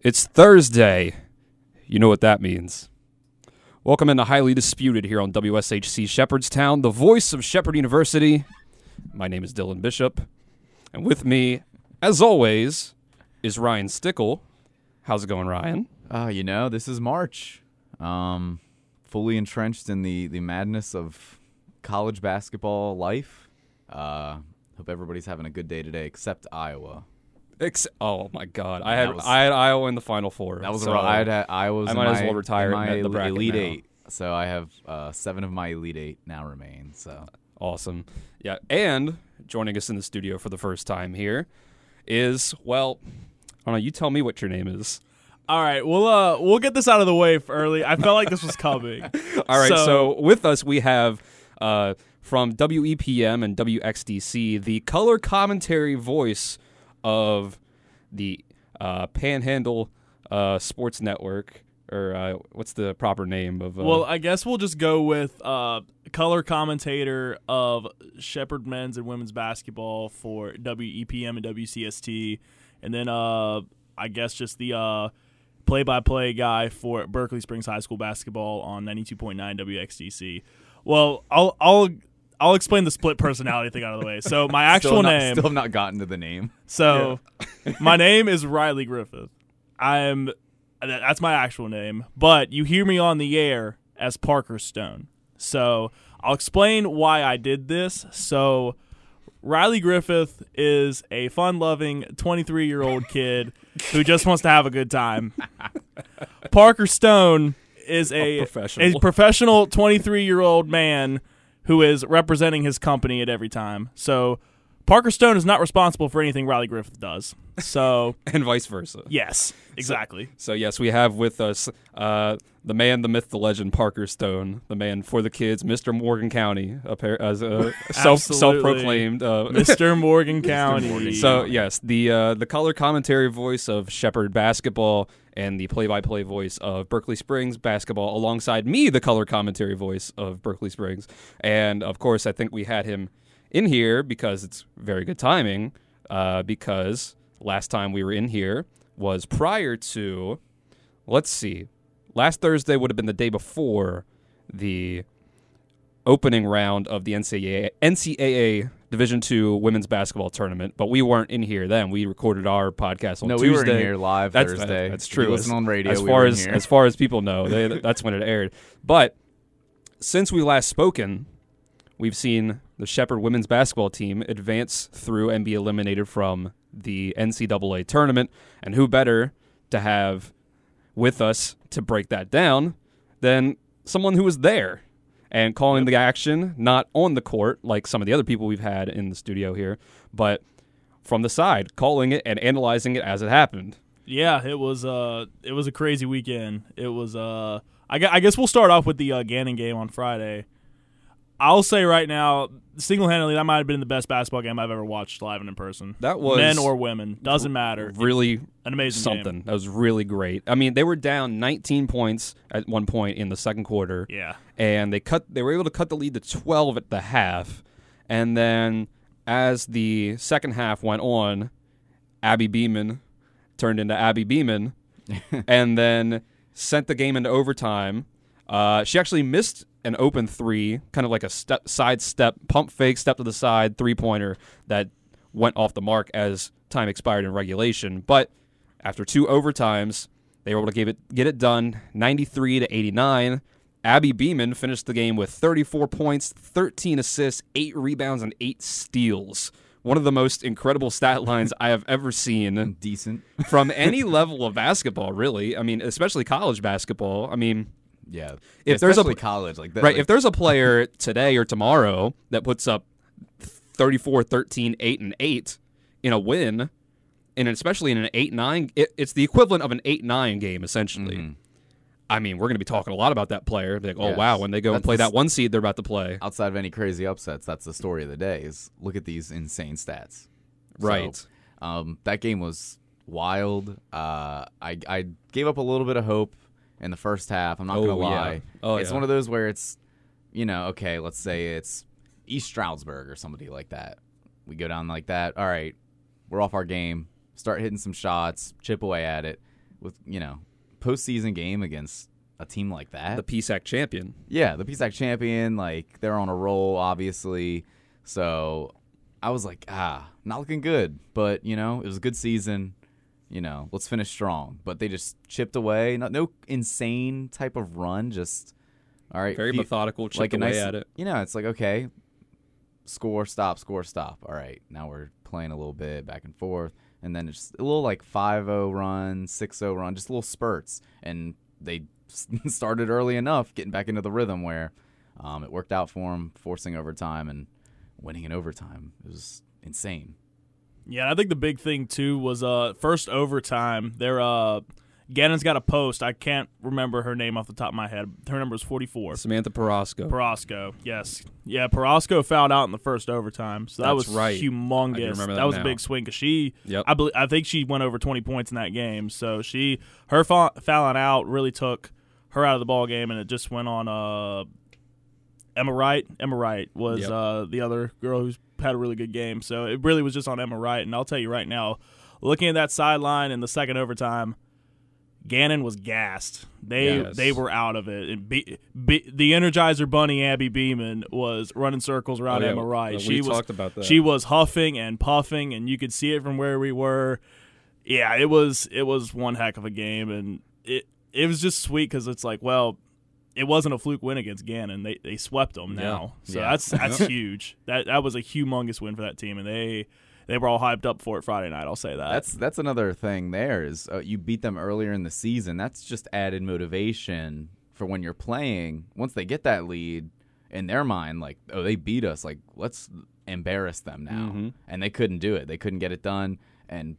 It's Thursday. You know what that means. Welcome into Highly Disputed here on WSHC Shepherdstown, the voice of Shepherd University. My name is Dylan Bishop, and with me, as always, is Ryan Stickle. How's it going, Ryan? You know, this is March. Fully entrenched in the madness of college basketball life. Hope everybody's having a good day today, except Iowa. Oh my God! I had Iowa in the Final Four. That was so rough. I might as well retire in the Elite now. Eight. So I have 7 of my Elite Eight now remain. So awesome, yeah. And joining us in the studio for the first time here is, well, I don't know. You tell me what your name is. All right, we'll get this out of the way early. I felt like this was coming. All right, so with us we have from WEPM and WXDC the color commentary voice of the Panhandle Sports Network, or what's the proper name of? Well, I guess we'll just go with color commentator of Shepherd men's and women's basketball for WEPM and WCST, and then I guess just the play-by-play guy for Berkeley Springs High School basketball on 92.9 WXDC. Well, I'll explain the split personality thing out of the way. So my actual name... Still have not gotten to the name. So my name is Riley Griffith. That's my actual name. But you hear me on the air as Parker Stone. So I'll explain why I did this. So Riley Griffith is a fun-loving 23-year-old kid who just wants to have a good time. Parker Stone is a professional 23-year-old man who is representing his company at every time. So Parker Stone is not responsible for anything Riley Griffith does. So and vice versa. Yes, exactly. So yes, we have with us the man, the myth, the legend, Parker Stone, the man for the kids, Mr. Morgan County, as a self-proclaimed Mr. Morgan County. Mr. Morgan. So yes, the color commentary voice of Shepherd basketball and the play-by-play voice of Berkeley Springs basketball, alongside me, the color commentary voice of Berkeley Springs. And, of course, I think we had him in here because it's very good timing, because last time we were in here was prior to, let's see, last Thursday would have been the day before the opening round of the NCAA Division II Women's Basketball Tournament, but we weren't in here then. We recorded our podcast on Tuesday. No, we were in here live Thursday. That's true. We listened on radio. As far as people know, that's when it aired. But since we last spoken, we've seen the Shepherd women's basketball team advance through and be eliminated from the NCAA tournament, and who better to have with us to break that down than someone who was there and calling the action, not on the court like some of the other people we've had in the studio here, but from the side, calling it and analyzing it as it happened. Yeah, it was a crazy weekend. It was I guess we'll start off with the Gannon game on Friday. I'll say right now, single-handedly, that might have been the best basketball game I've ever watched live and in person. That was, men or women, doesn't matter. Really, an amazing something. Game. That was really great. I mean, they were down 19 points at one point in the second quarter. Yeah, and they were able to cut the lead to 12 at the half, and then as the second half went on, Abby Beeman turned into Abby Beeman, and then sent the game into overtime. She actually missed an open three, kind of like a sidestep, pump fake, step to the side, three-pointer that went off the mark as time expired in regulation. But after 2 overtimes, they were able to get it done, 93-89. Abby Beeman finished the game with 34 points, 13 assists, 8 rebounds, and 8 steals. One of the most incredible stat lines I have ever seen. Decent. From any level of basketball, really. I mean, especially college basketball. I mean... Yeah, if there's a college like that, right? Like, if there's a player today or tomorrow that puts up 34, 13, 8, and 8 in a win, and especially in an 8-9, it's the equivalent of an 8-9 game essentially. Mm-hmm. I mean, we're going to be talking a lot about that player. Like, oh yes. Wow, when they go and play that one seed, they're about to play. Outside of any crazy upsets, that's the story of the day. Is look at these insane stats. Right. So, that game was wild. I gave up a little bit of hope in the first half. I'm not going to lie. Yeah. It's one of those where it's, you know, okay, let's say it's East Stroudsburg or somebody like that. We go down like that. All right, we're off our game. Start hitting some shots. Chip away at it. with, you know, postseason game against a team like that. The PSAC champion. Yeah, the PSAC champion. Like, they're on a roll, obviously. So I was like, not looking good. But, you know, it was a good season. You know, let's finish strong. But they just chipped away. No insane type of run. Just, all right. Very methodical, chipped away at it. You know, it's like, okay, score, stop, score, stop. All right, now we're playing a little bit back and forth. And then it's just a little like 5-0 run, 6-0 run, just little spurts. And they started early enough, getting back into the rhythm where it worked out for them, forcing overtime and winning in overtime. It was insane. Yeah, I think the big thing, too, was first overtime. Gannon's got a post. I can't remember her name off the top of my head. Her number is 44. Samantha Perosco. Perosco, yes. Yeah, Perosco fouled out in the first overtime, so that's was right. Humongous. That was now. A big swing because she, yep. I think she went over 20 points in that game. So her fouling out really took her out of the ball game, and it just went on Emma Wright. Emma Wright was the other girl who's had a really good game. So it really was just on Emma Wright, and I'll tell you right now, looking at that sideline in the second overtime, Gannon was gassed. They were out of it. And the Energizer Bunny, Abby Beeman, was running circles around Emma Wright. Talked about that. She was huffing and puffing, and you could see it from where we were. Yeah, it was one heck of a game, and it was just sweet because it's like, well, it wasn't a fluke win against Gannon. They swept them now, so that's huge. That was a humongous win for that team, and they were all hyped up for it Friday night, I'll say that. That's another thing there is you beat them earlier in the season. That's just added motivation for when you're playing. Once they get that lead in their mind, like, oh, they beat us. Like, let's embarrass them now. Mm-hmm. And they couldn't do it. They couldn't get it done. And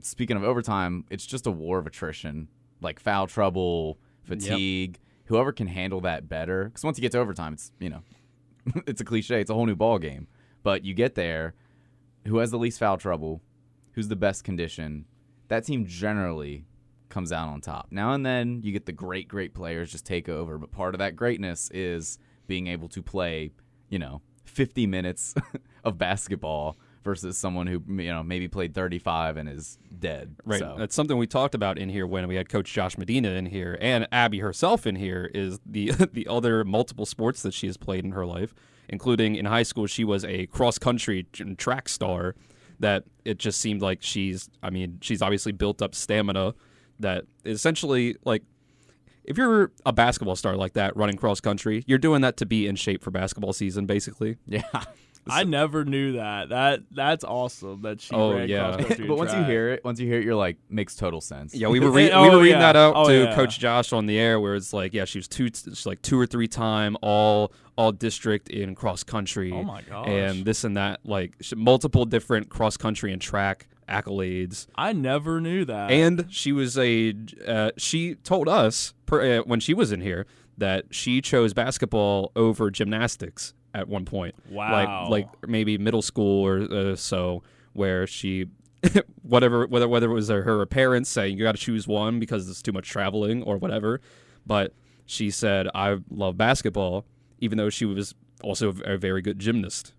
speaking of overtime, it's just a war of attrition. Like foul trouble, fatigue, whoever can handle that better. Because once you get to overtime, it's, you know, it's a cliche. It's a whole new ball game. But you get there. Who has the least foul trouble, who's the best condition, that team generally comes out on top. Now and then you get the great, great players just take over, but part of that greatness is being able to play, you know, 50 minutes of basketball versus someone who, you know, maybe played 35 and is dead. Right. So. That's something we talked about in here when we had Coach Josh Medina in here and Abby herself in here is the other multiple sports that she has played in her life. Including in high school, she was a cross-country track star that it just seemed like she's obviously built up stamina that essentially, like, if you're a basketball star like that running cross-country, you're doing that to be in shape for basketball season, basically. Yeah. I never knew that. That's awesome that she ran cross-country But once you hear it, you're like, makes total sense. Yeah, we were reading that out to Coach Josh on the air where it's like, yeah, she was two or three-time all-district in cross-country. Oh, my gosh. And this and that, like multiple different cross-country and track accolades. I never knew that. And she was she told us when she was in here that she chose basketball over gymnastics at one point. Wow. Like maybe middle school or so, where she whether it was her parents saying you got to choose one because it's too much traveling or whatever, but she said I love basketball, even though she was also a very good gymnast.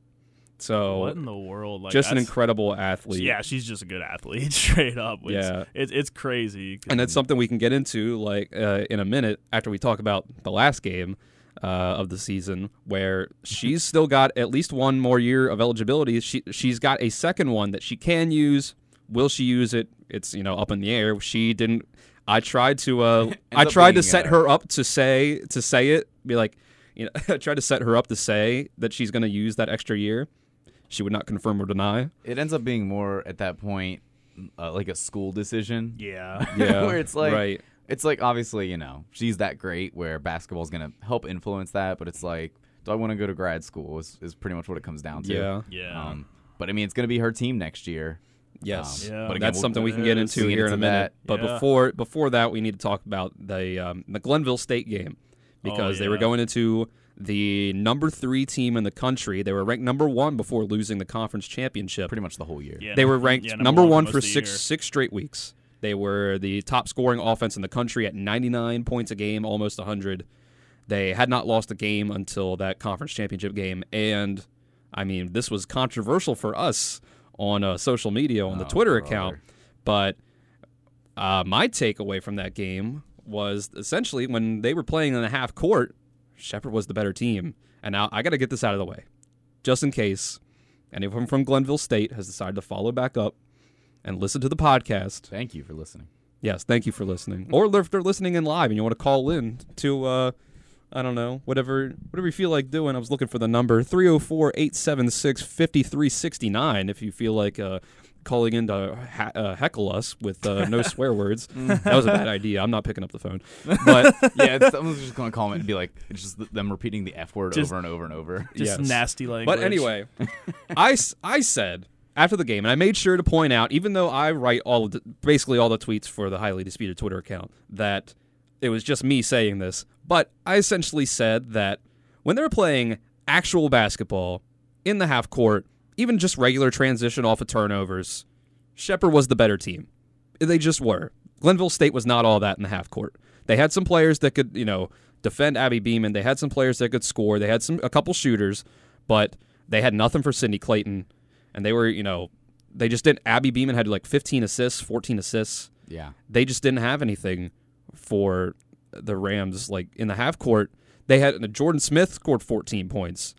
So what in the world? Like, just an incredible athlete. Yeah, she's just a good athlete, straight up. It's crazy. And that's something we can get into like in a minute after we talk about the last game of the season, where she's still got at least one more year of eligibility. She's got a second one that she can use. Will she use it? It's, you know, up in the air. She didn't. I tried to set her up to say it. Be like, you know, I tried to set her up to say that she's going to use that extra year. She would not confirm or deny. It ends up being more at that point like a school decision. Yeah, yeah. Where it's like. Right. It's like, obviously, you know, she's that great where basketball is going to help influence that, but it's like, do I want to go to grad school is pretty much what it comes down to. Yeah. Yeah. But, I mean, it's going to be her team next year. Yes. Yeah. But again, that's something we can get into here in a minute. Yeah. But before that, we need to talk about the Glenville State game because they were going into the number 3 team in the country. They were ranked number 1 before losing the conference championship. Pretty much the whole year. Yeah, they were ranked number one for six straight weeks. They were the top-scoring offense in the country at 99 points a game, almost 100. They had not lost a game until that conference championship game. And, I mean, this was controversial for us on social media, on the Twitter account. But My takeaway from that game was essentially when they were playing in the half court, Shepherd was the better team. And now I got to get this out of the way, just in case anyone from Glenville State has decided to follow back up and listen to the podcast. Thank you for listening. Yes, thank you for listening. Or if they're listening in live and you want to call in to, I don't know, whatever you feel like doing. I was looking for the number, 304-876-5369, if you feel like calling in to heckle us with no swear words. That was a bad idea. I'm not picking up the phone. But yeah, someone's just going to comment and be like, it's just them repeating the F word just, over and over and over. Just yes. Nasty language. But anyway, I said after the game, and I made sure to point out, even though I write basically all the tweets for the Highly Disputed Twitter account, that it was just me saying this, but I essentially said that when they're playing actual basketball in the half court, even just regular transition off of turnovers, Shepherd was the better team. They just were. Glenville State was not all that in the half court. They had some players that could, defend Abby Beeman. They had some players that could score. They had a couple shooters, but they had nothing for Cindy Clayton. And they were, they just didn't. Abby Beeman had like 15 assists, 14 assists. Yeah. They just didn't have anything for the Rams. Like in the half court, they had Jordan Smith scored 14 points.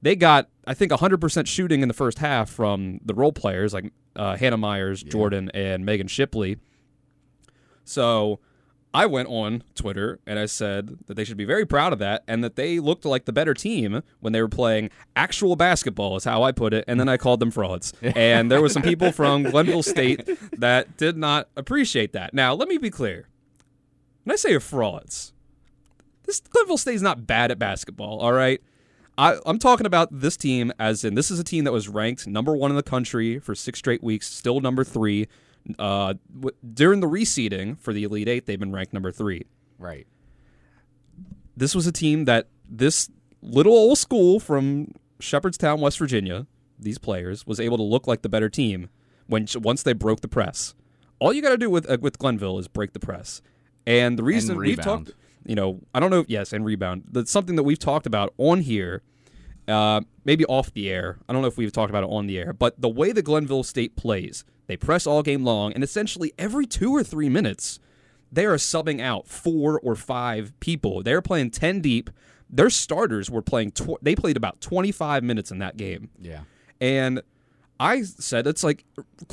They got, I think, 100% shooting in the first half from the role players like Hannah Myers, yeah, Jordan, and Megan Shipley. So I went on Twitter and I said that they should be very proud of that and that they looked like the better team when they were playing actual basketball is how I put it, and then I called them frauds. And there were some people from Glenville State that did not appreciate that. Now, let me be clear. When I say frauds, this Glenville State is not bad at basketball, all right? I'm talking about this team as in this is a team that was ranked number 1 in the country for 6 straight weeks, still number 3. During the reseeding for the Elite Eight, they've been ranked number 3. Right. This was a team that this little old school from Shepherdstown, West Virginia, these players, was able to look like the better team once they broke the press. All you got to do with Glenville is break the press. And the reason we've talked... I don't know. Yes, and rebound. That's something that we've talked about on here, maybe off the air. I don't know if we've talked about it on the air, but the way that Glenville State plays, they press all game long, and essentially every 2 or 3 minutes, they are subbing out 4 or 5 people. They're playing 10 deep. Their starters were playing. They played about 25 minutes in that game. Yeah, and I said it's like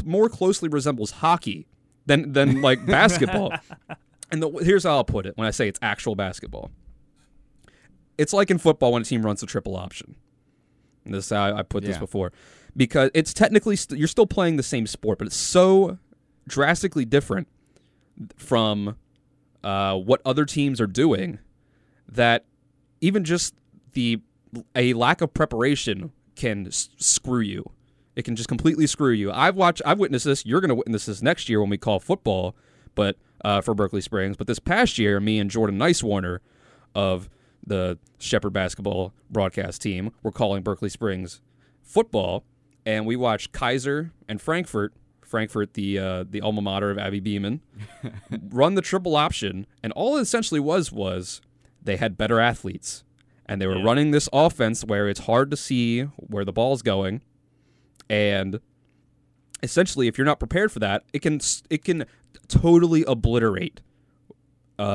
more closely resembles hockey than like basketball. And here's how I'll put it when I say it's actual basketball. It's like in football when a team runs a triple option. And this is how I put this before. Because it's technically, you're still playing the same sport, but it's so drastically different from what other teams are doing that even just a lack of preparation can screw you. It can just completely screw you. I've witnessed this. You're going to witness this next year when we call football, but... for Berkeley Springs. But this past year, me and Jordan Nicewarner of the Shepherd basketball broadcast team were calling Berkeley Springs football, and we watched Kaiser and Frankfurt, the alma mater of Abby Beeman, run the triple option, and all it essentially was they had better athletes, and they were running this offense where it's hard to see where the ball's going, and essentially, if you're not prepared for that, it can totally obliterate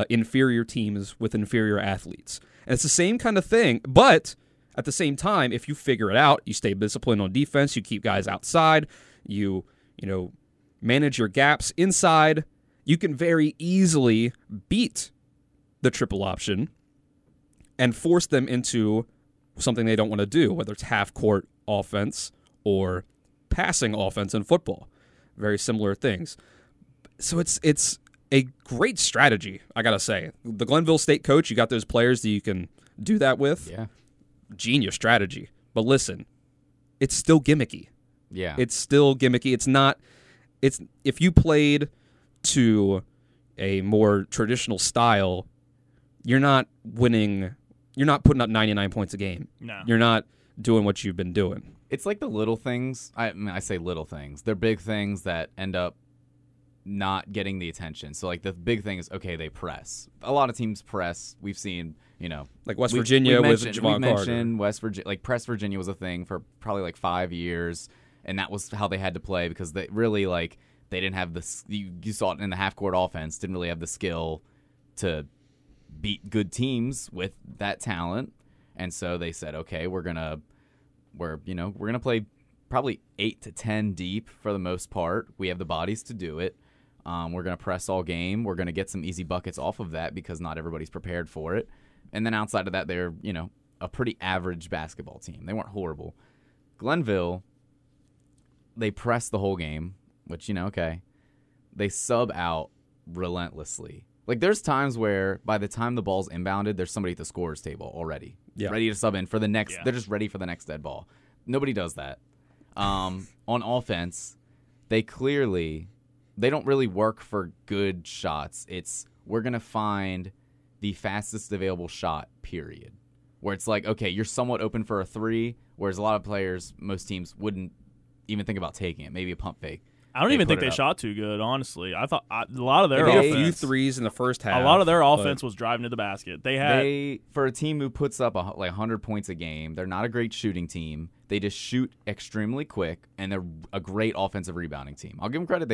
inferior teams with inferior athletes. And it's the same kind of thing, but at the same time, if you figure it out, you stay disciplined on defense, you keep guys outside, you manage your gaps inside, you can very easily beat the triple option and force them into something they don't want to do, whether it's half-court offense or passing offense in football. Very similar things. So it's a great strategy, I got to say. The Glenville State coach, you got those players that you can do that with. Yeah. Genius strategy. But listen, it's still gimmicky. Yeah. It's still gimmicky. It's if you played to a more traditional style, you're not winning. You're not putting up 99 points a game. No. You're not doing what you've been doing. It's like the little things. I say little things. They're big things that end up not getting the attention. So like the big thing is, okay, they press. A lot of teams press. We've seen, like West Virginia with Javon Carter. West Virginia, like press Virginia was a thing for probably like 5 years, and that was how they had to play because they really like They didn't have the – you saw it in the half-court offense, didn't really have the skill to beat good teams with that talent. And so they said, okay, we're going to play probably 8 to 10 deep for the most part. We have the bodies to do it. We're going to press all game. We're going to get some easy buckets off of that because not everybody's prepared for it. And then outside of that, they're, you know, a pretty average basketball team. They weren't horrible. Glenville, they pressed the whole game, which, you know, okay. They sub out relentlessly. Like, there's times where by the time the ball's inbounded, there's somebody at the scorer's table already. Yeah. Ready to sub in for the next. Yeah. They're just ready for the next dead ball. Nobody does that. On offense, they clearly – they don't really work for good shots. It's we're going to find the fastest available shot, period. Where it's like, okay, you're somewhat open for a three, whereas a lot of players, most teams, wouldn't even think about taking it. Maybe a pump fake. I don't even think they shot too good, honestly. I thought a lot of their offense. They had a few threes in the first half. A lot of their offense was driving to the basket. They for a team who puts up like 100 points a game, they're not a great shooting team. They just shoot extremely quick, and they're a great offensive rebounding team. I'll give them credit.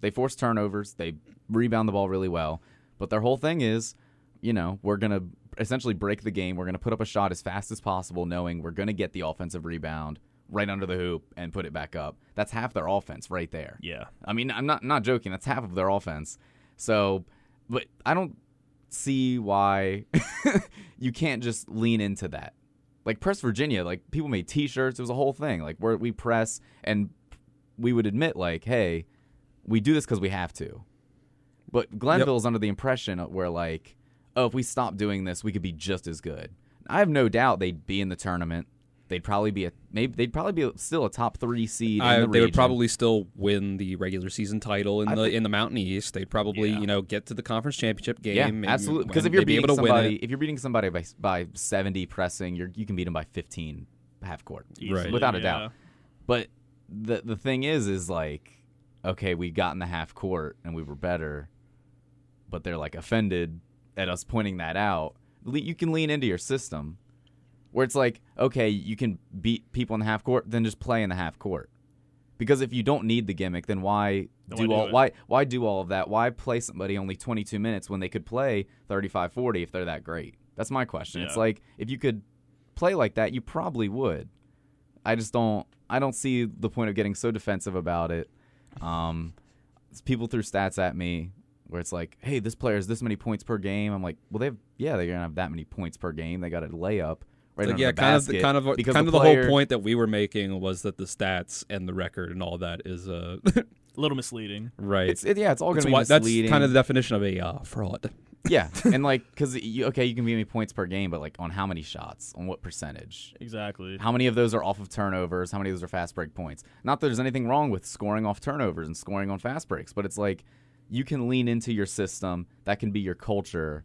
They force turnovers. They rebound the ball really well. But their whole thing is, you know, we're going to essentially break the game. We're going to put up a shot as fast as possible, knowing we're going to get the offensive rebound right under the hoop and put it back up. That's half their offense right there. Yeah. I mean, I'm not joking. That's half of their offense. So, but I don't see why you can't just lean into that. Like, Press Virginia, like, people made T-shirts. It was a whole thing. Like, we press, and we would admit, like, hey, we do this because we have to. But Glenville's under the impression where, like, oh, if we stop doing this, we could be just as good. I have no doubt they'd be in the tournament. They'd probably be still a top 3 seed. In the region. They would probably still win the regular season title in the Mountain East. They'd probably get to the conference championship game. Yeah, and absolutely. Because if you're beating somebody by 70 pressing, you can beat them by 15 half court, right. Without a doubt. But the thing is like, okay, we got in the half court and we were better, but they're like offended at us pointing that out. You can lean into your system. Where it's like, okay, you can beat people in the half court, then just play in the half court. Because if you don't need the gimmick, then why do all of that? Why play somebody only 22 minutes when they could play 35, 40 if they're that great? That's my question. Yeah. It's like, if you could play like that, you probably would. I just don't see the point of getting so defensive about it. People threw stats at me where it's like, hey, this player is this many points per game. I'm like, well, they're going to have that many points per game. They got a layup. Right, like, yeah, kind of the whole point that we were making was that the stats and the record and all that is a little misleading, right? It's all going to be misleading. That's kind of the definition of a fraud. Yeah, and like, because you can give me points per game, but like on how many shots, on what percentage, exactly? How many of those are off of turnovers? How many of those are fast break points? Not that there's anything wrong with scoring off turnovers and scoring on fast breaks, but it's like you can lean into your system. That can be your culture.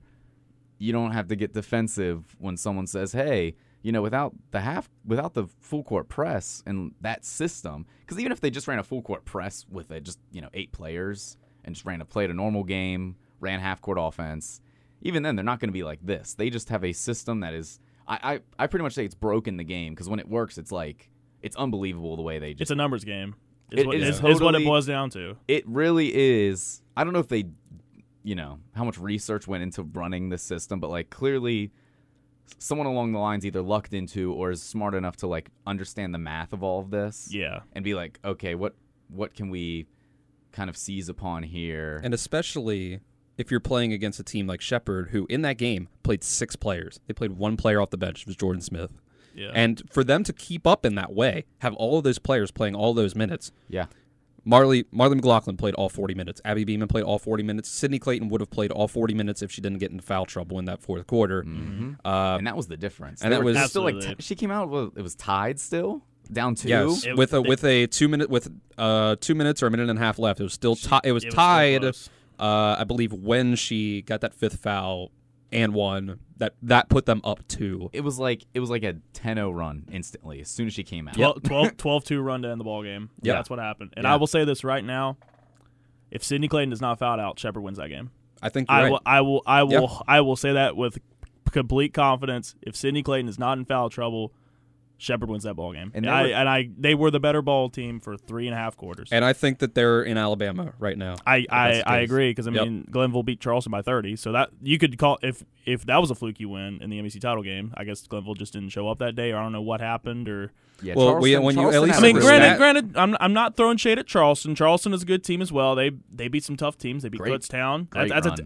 You don't have to get defensive when someone says, hey, you know, without the full court press and that system, because even if they just ran a full court press with just 8 players and just played a normal game, ran half court offense, even then they're not going to be like this. They just have a system that is, I pretty much say it's broken the game, because when it works, it's like, it's unbelievable the way they just. It's a numbers game. It's what it boils down to. It really is. I don't know if they, how much research went into running this system, but like clearly someone along the lines either lucked into or is smart enough to like understand the math of all of this. Yeah. And be like, okay, what can we kind of seize upon here? And especially if you're playing against a team like Shepherd, who in that game played 6 players. They played 1 player off the bench. It was Jordan Smith. Yeah. And for them to keep up in that way, have all of those players playing all those minutes. Yeah. Marley McLaughlin played all 40 minutes. Abby Beeman played all 40 minutes. Sydney Clayton would have played all 40 minutes if she didn't get into foul trouble in that fourth quarter. Mm-hmm. And that was the difference. And that was still like she came out. It was tied still, down 2. Yes, with a 2 minute with 2 minutes or a minute and a half left. It was still tied. It was tied. I believe when she got that fifth foul and won, that put them up 2. It was like a 10-0 run instantly as soon as she came out. 12-2 run to end the ball game. Yeah. That's what happened. And I will say this right now. If Sydney Clayton does not foul out, Shepherd wins that game. I think you're right. I will say that with complete confidence. If Sydney Clayton is not in foul trouble, Shepherd wins that ball game. And they were the better ball team for 3.5 quarters. And I think that they're in Alabama right now. I agree, because, I mean, Glenville beat Charleston by 30. So that you could call – if that was a fluky win in the MEC title game, I guess Glenville just didn't show up that day, or I don't know what happened, or – Yeah, well, when you at least – I mean, granted, I'm not throwing shade at Charleston. Charleston is a good team as well. They beat some tough teams. They beat Kutztown.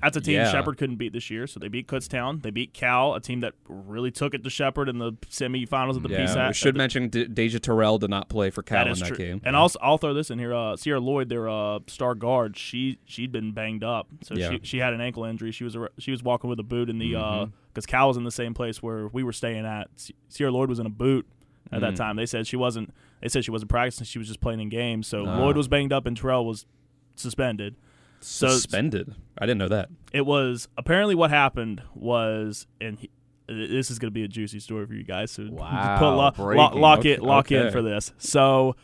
That's a team Shepherd couldn't beat this year, so they beat Kutztown. They beat Cal, a team that really took it to Shepherd in the semifinals of the PSAC. I should mention Deja Terrell did not play for Cal in that game. And also, I'll throw this in here. Sierra Lloyd, their star guard, she'd been banged up. So she had an ankle injury. She was walking with a boot in the because Cal was in the same place where we were staying at. Sierra Lloyd was in a boot at that time. They said she wasn't practicing. She was just playing in games. So Lloyd was banged up and Terrell was suspended. Suspended? I didn't know that. It was apparently what happened was this is going to be a juicy story for you guys. So lock in for this. So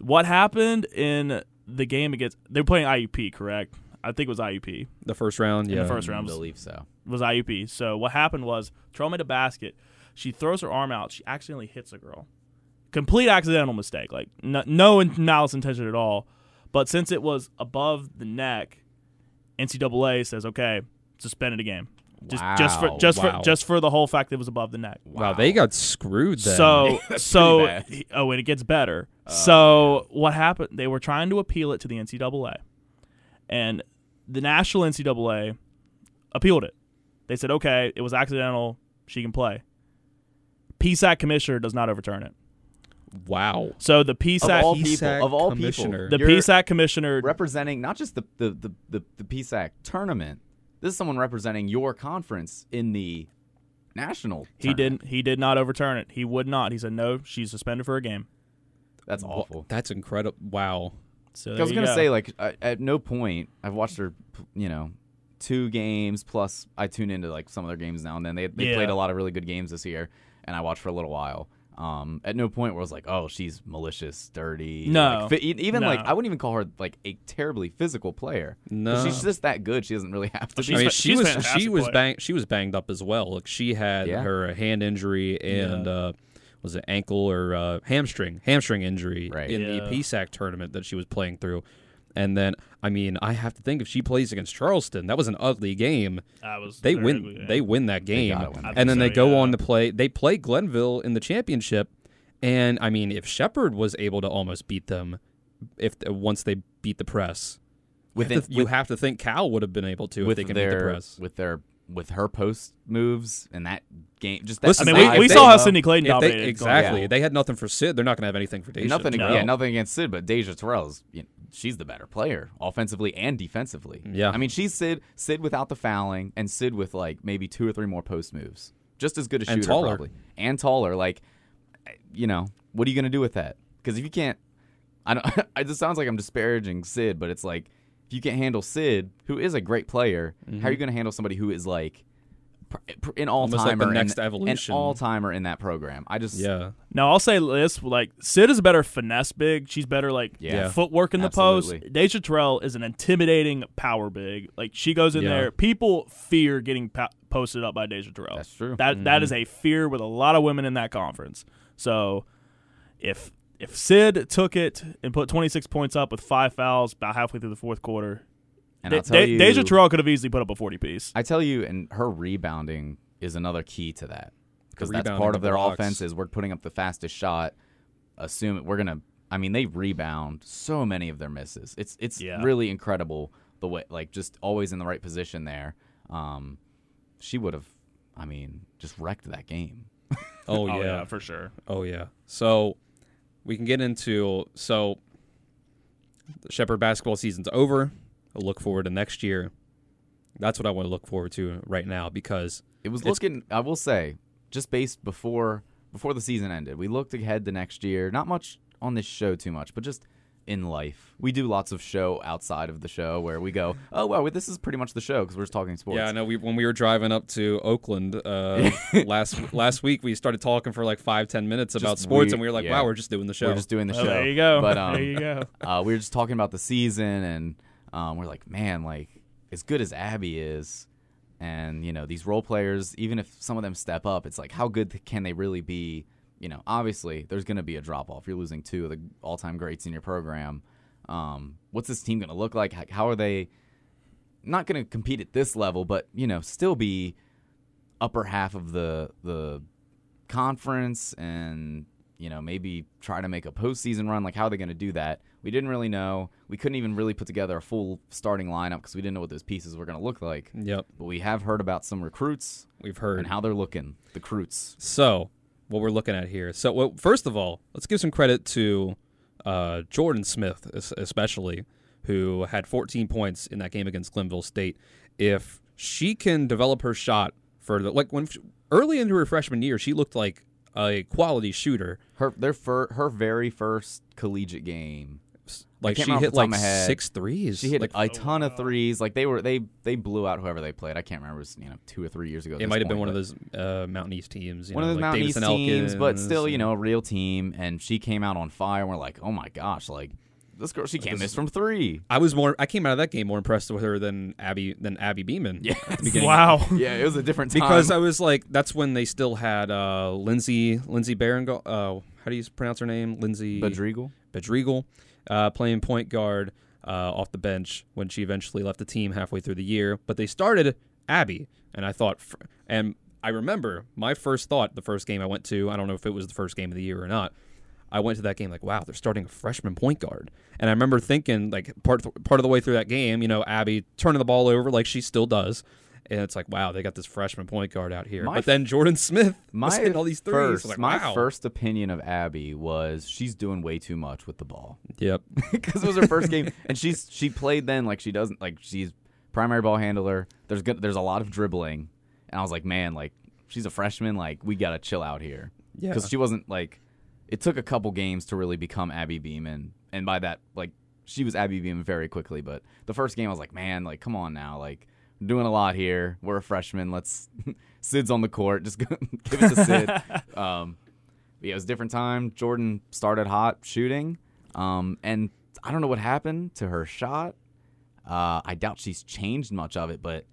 what happened in the game against – they were playing IUP, correct? I think it was IUP. The first round, yeah. I believe so. It was IUP. So what happened was Terrell made a basket. She throws her arm out. She accidentally hits a girl. Complete accidental mistake. Like no malice intention at all. But since it was above the neck, NCAA says, okay, suspended a game. Just for the whole fact that it was above the neck. Wow, they got screwed then. And it gets better. What happened? They were trying to appeal it to the NCAA, and the national NCAA appealed it. They said, okay, it was accidental. She can play. PSAC commissioner does not overturn it. Wow. So the PSAC commissioner representing not just the PSAC tournament. This is someone representing your conference in the national tournament. He did not overturn it. He would not. He said, no, she's suspended for a game. That's awful. That's incredible. Wow. So I was going to say, like, at no point, I've watched her, 2 games, plus I tune into, like, some of their games now and then. They played a lot of really good games this year, and I watched for a little while. At no point where I was like, oh, she's malicious, dirty. No. I wouldn't even call her, like, a terribly physical player. No. She's just that good. She doesn't really have to. She was banged up as well. Like, she had her hand injury and was it ankle or hamstring injury in the PSAC tournament that she was playing through. And then, I mean, I have to think if she plays against Charleston, that was an ugly game. They win that game. And then they go on to play. They play Glenville in the championship. And, I mean, if Shepherd was able to almost beat them once they beat the press, you have to think Cal would have been able to if they can beat the press. With her post moves and that game, just that. Listen, we saw how Sydney Clayton dominated. They had nothing for Sid. They're not going to have anything for Deja. Nothing against Sid, but Deja Terrell's, she's the better player, offensively and defensively. Yeah, I mean, she's Sid without the fouling, and Sid with like maybe 2 or 3 more post moves, just as good a shooter, and taller. Probably, and taller. Like, what are you going to do with that? Because if you can't, I don't. It just sounds like I'm disparaging Sid, but it's like, you can't handle Sid, who is a great player, how are you going to handle somebody who is like an all-timer, like an all-timer in that program? Now I'll say this, like, Sid is a better finesse big. She's better like footwork in the post. Deja Terrell is an intimidating power big. Like, she goes in there. People fear getting posted up by Deja Terrell. That's true. That is a fear with a lot of women in that conference. So If Sid took it and put 26 points up with 5 fouls about halfway through the fourth quarter, and Deja Terrell could have easily put up a 40-piece. I tell you, and her rebounding is another key to that, because that's part of their offense is we're putting up the fastest shot. Assume we're gonna. I mean, they rebound so many of their misses. It's really incredible the way, like, just always in the right position there. She would have, I mean, just wrecked that game. Oh yeah, for sure. Oh yeah, so. We can get into – so the Shepherd basketball season's over. I'll look forward to next year. That's what I want to look forward to right now, because – I will say, just based before the season ended, we looked ahead to next year. Not much on this show too much, but just in life. We do lots of show outside of the show where we go, oh, wow, this is pretty much the show because we're just talking sports. Yeah, I know. When we were driving up to Oakland last week, we started talking for like 5-10 minutes about sports, and we were like, wow, we're just doing the show. We're just doing the show. There you go. But, there you go. We were just talking about the season, and we're like, man, like, as good as Abby is, and, these role players, even if some of them step up, it's like, how good can they really be? you know, obviously there's going to be a drop-off. You're losing two of the all-time greats in your program. What's this team going to look like? How are they not going to compete at this level, but, you know, still be upper half of the conference and, you know, maybe try to make a postseason run? Like, how are they going to do that? We didn't really know. We couldn't even really put together a full starting lineup because we didn't know what those pieces were going to look like. Yep. But we have heard about some recruits. We've heard. And how they're looking, the recruits. So, what we're looking at here. So, well, first of all, let's give some credit to Jordan Smith, especially, who had 14 points in that game against Glenville State. If she can develop her shot further, like when early into her freshman year, she looked like a quality shooter. Her very first collegiate game, like she hit like 6 threes. She hit like a ton of threes. Like they blew out whoever they played. I can't remember. It was 2 or 3 years ago. It might have been one of those Mountain East teams. One of those Mountain East teams, but still, you know, a real team. And she came out on fire. And we're like, oh my gosh, like this girl, she can't miss from three. I came out of that game more impressed with her than Abby Beeman. Yeah. Wow. Yeah, it was a different time. Because I was like, that's when they still had Lindsay Barengall. How do you pronounce her name? Lindsay Bedrigal, playing point guard off the bench when she eventually left the team halfway through the year. But they started Abby, and I thought, and I remember my first thought the first game I went to. I don't know if it was the first game of the year or not. I went to that game like, wow, they're starting a freshman point guard. And I remember thinking, like, part of the way through that game, you know, Abby turning the ball over like she still does. And it's like, wow, they got this freshman point guard out here. But then Jordan Smith was hitting all these threes. My first opinion of Abby was she's doing way too much with the ball. Yep. Because it was her first game. And she played then like she doesn't – like she's primary ball handler. There's a lot of dribbling. And I was like, man, like she's a freshman. Like we got to chill out here. Yeah. Because she wasn't like – it took a couple games to really become Abby Beeman, and by that, like, she was Abby Beeman very quickly, but the first game I was like, man, like, come on now, like, we're doing a lot here, we're a freshman, let's, Sid's on the court, just go, give it to Sid. Yeah, it was a different time. Jordan started hot shooting, and I don't know what happened to her shot. I doubt she's changed much of it, but...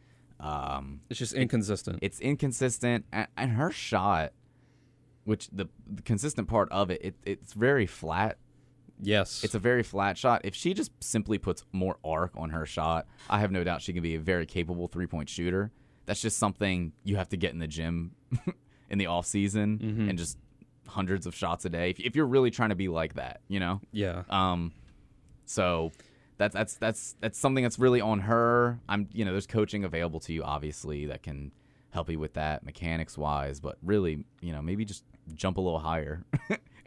it's just inconsistent. It's inconsistent, and her shot... which the consistent part of it, it's very flat. Yes. It's a very flat shot. If she just simply puts more arc on her shot, I have no doubt she can be a very capable three-point shooter. That's just something you have to get in the gym in the off-season and just hundreds of shots a day. If you're really trying to be like that, you know? Yeah. So that's something that's really on her. There's coaching available to you, obviously, that can help you with that mechanics-wise. But really, you know, maybe just jump a little higher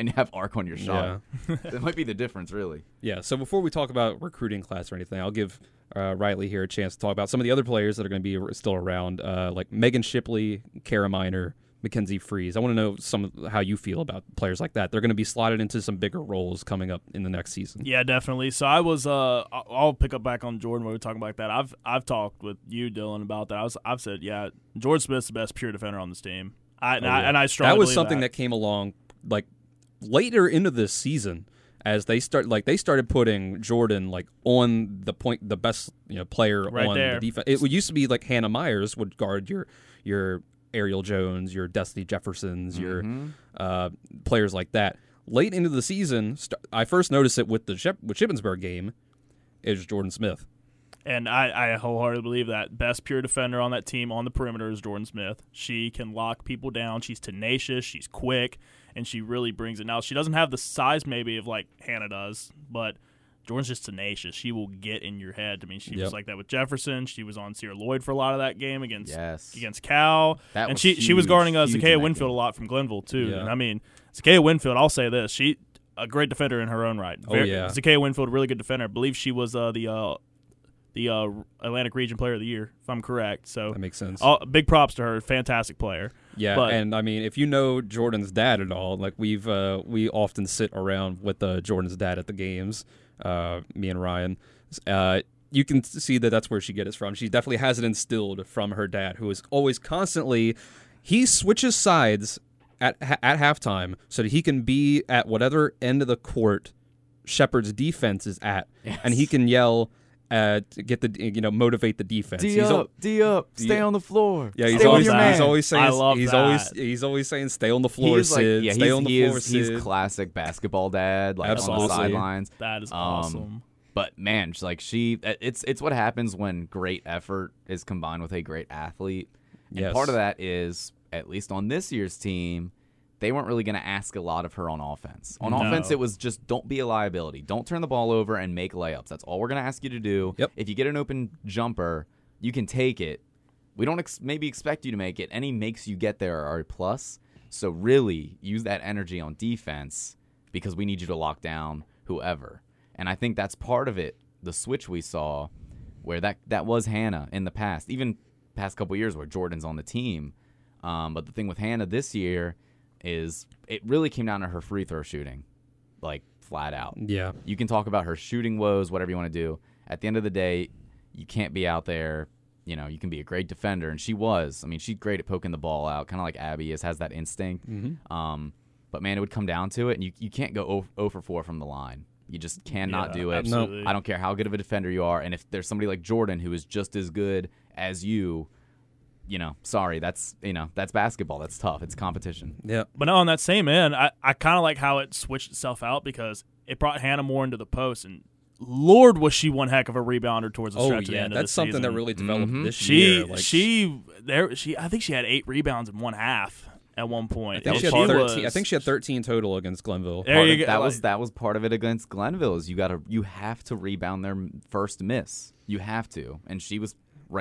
and have arc on your shot. Yeah. That might be the difference, really. Yeah, so before we talk about recruiting class or anything, I'll give Riley here a chance to talk about some of the other players that are going to be still around, like Megan Shipley, Kara Miner, Mackenzie Freeze. I want to know how you feel about players like that. They're going to be slotted into some bigger roles coming up in the next season. Yeah, definitely. So I'll pick up back on Jordan when we were talking about that. I've talked with you, Dylan, about that. I've said, yeah, Jordan Smith's the best pure defender on this team. I strongly believe that was something that came along like later into this season as they started putting Jordan like on the best player right on there. The defense. It used to be like Hannah Myers would guard your Ariel Jones, your Destiny Jeffersons, your players like that. Late into the season, I first noticed it with the Shippensburg game. It was Jordan Smith, and I wholeheartedly believe that best pure defender on that team on the perimeter is Jordan Smith. She can lock people down. She's tenacious. She's quick, and she really brings it. Now she doesn't have the size maybe of like Hannah does, but Jordan's just tenacious. She will get in your head. I mean, she was like that with Jefferson. She was on Sierra Lloyd for a lot of that game against Cal. That and was she was guarding Zakea Winfield a lot from Glenville, too. Yeah. And I mean, Zakea Winfield, I'll say this, she's a great defender in her own right. Zakea Winfield, really good defender. I believe she was the Atlantic Region Player of the Year, if I'm correct. So that makes sense. Big props to her. Fantastic player. Yeah, but, and I mean, if you know Jordan's dad at all, like we often sit around with Jordan's dad at the games. Me and Ryan, you can see that's where she gets it from. She definitely has it instilled from her dad, who is always constantly, he switches sides at halftime so that he can be at whatever end of the court Shepherd's defense is at, and he can yell get the motivate the defense. D up, stay on the floor. Yeah, he's always saying stay on the floor, Sid. Yeah, stay on the floor, Sid. He's classic basketball dad, like on the sidelines. That is awesome. But man, it's what happens when great effort is combined with a great athlete. And part of that is, at least on this year's team, they weren't really going to ask a lot of her on offense. On offense, it was just don't be a liability. Don't turn the ball over and make layups. That's all we're going to ask you to do. Yep. If you get an open jumper, you can take it. We don't maybe expect you to make it. Any makes you get there are a plus. So really use that energy on defense because we need you to lock down whoever. And I think that's part of it, the switch we saw, where that was Hannah in the past, even past couple years where Jordan's on the team. But the thing with Hannah this year is it really came down to her free throw shooting, like flat out. Yeah. You can talk about her shooting woes, whatever you want to do. At the end of the day, you can't be out there. You can be a great defender, and she was. I mean, she's great at poking the ball out, kind of like Abby has that instinct. Mm-hmm. But, man, it would come down to it, and you can't go 0 for 4 from the line. You just cannot do it. Absolutely. I don't care how good of a defender you are, and if there's somebody like Jordan who is just as good as you, that's basketball. That's tough. It's competition. Yeah. But on that same end, I kind of like how it switched itself out because it brought Hannah more into the post, and Lord, was she one heck of a rebounder towards the stretch at the end of the season. That's something that really developed this year. I think she had 8 rebounds in one half at one point. I think she had 13 total against Glenville. That was part of it against Glenville. Is you have to rebound their first miss. You have to, and she was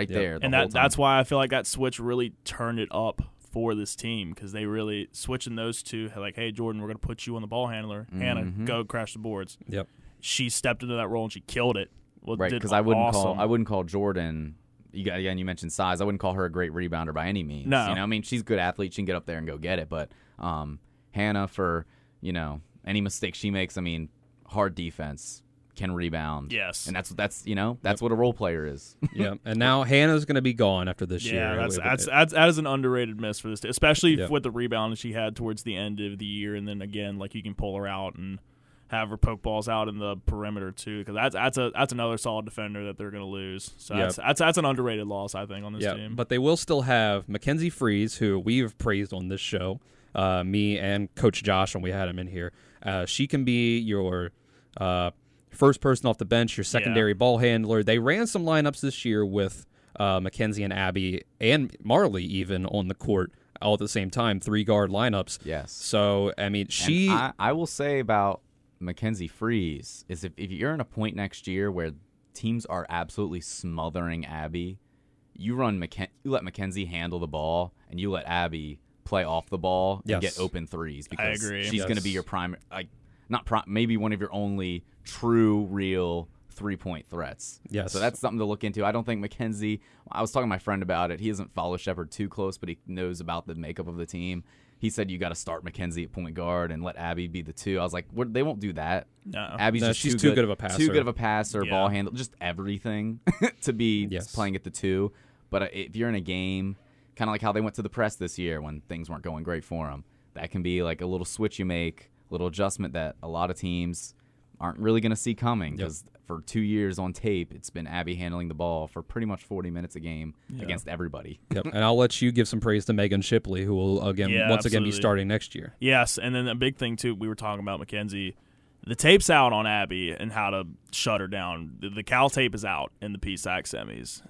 there. And that's why I feel like that switch really turned it up for this team because they really switching those two, like, hey, Jordan, we're going to put you on the ball handler. Mm-hmm. Hannah, go crash the boards. Yep. She stepped into that role and she killed it. Because I wouldn't call Jordan, again, you mentioned size, I wouldn't call her a great rebounder by any means. No. I mean, she's a good athlete. She can get up there and go get it. But Hannah, for, any mistake she makes, I mean, hard defense. Can rebound. Yes. And that's what a role player is. Yeah. And now Hannah's going to be gone after this year. Yeah, that is an underrated miss for this, especially with the rebound she had towards the end of the year. And then again, like you can pull her out and have her poke balls out in the perimeter too, because that's another solid defender that they're going to lose. So that's an underrated loss, I think, on this team. But they will still have Mackenzie Freeze, who we've praised on this show, me and Coach Josh when we had him in here. She can be your first person off the bench, your secondary ball handler. They ran some lineups this year with Mackenzie and Abby and Marley even on the court all at the same time, 3-guard lineups. Yes. So, I mean, she... I will say about Mackenzie Freeze is if you're in a point next year where teams are absolutely smothering Abby, you let Mackenzie handle the ball and you let Abby play off the ball and get open threes because she's going to be your primary... maybe one of your only true, real three-point threats. Yes. So that's something to look into. I don't think Mackenzie – I was talking to my friend about it. He doesn't follow Shepherd too close, but he knows about the makeup of the team. He said you got to start Mackenzie at point guard and let Abby be the two. I was like, they won't do that. No. Abby's she's too good of a passer. Too good of a passer, ball handle, just everything to be playing at the two. But if you're in a game, kind of like how they went to the press this year when things weren't going great for them, that can be like a little switch you make, little adjustment that a lot of teams aren't really going to see coming because for 2 years on tape, it's been Abby handling the ball for pretty much 40 minutes a game against everybody. And I'll let you give some praise to Megan Shipley, who will once again be starting next year. Yes, and then a big thing too, we were talking about Mackenzie. The tape's out on Abby and how to shut her down. The Cal tape is out in the PSAC semis.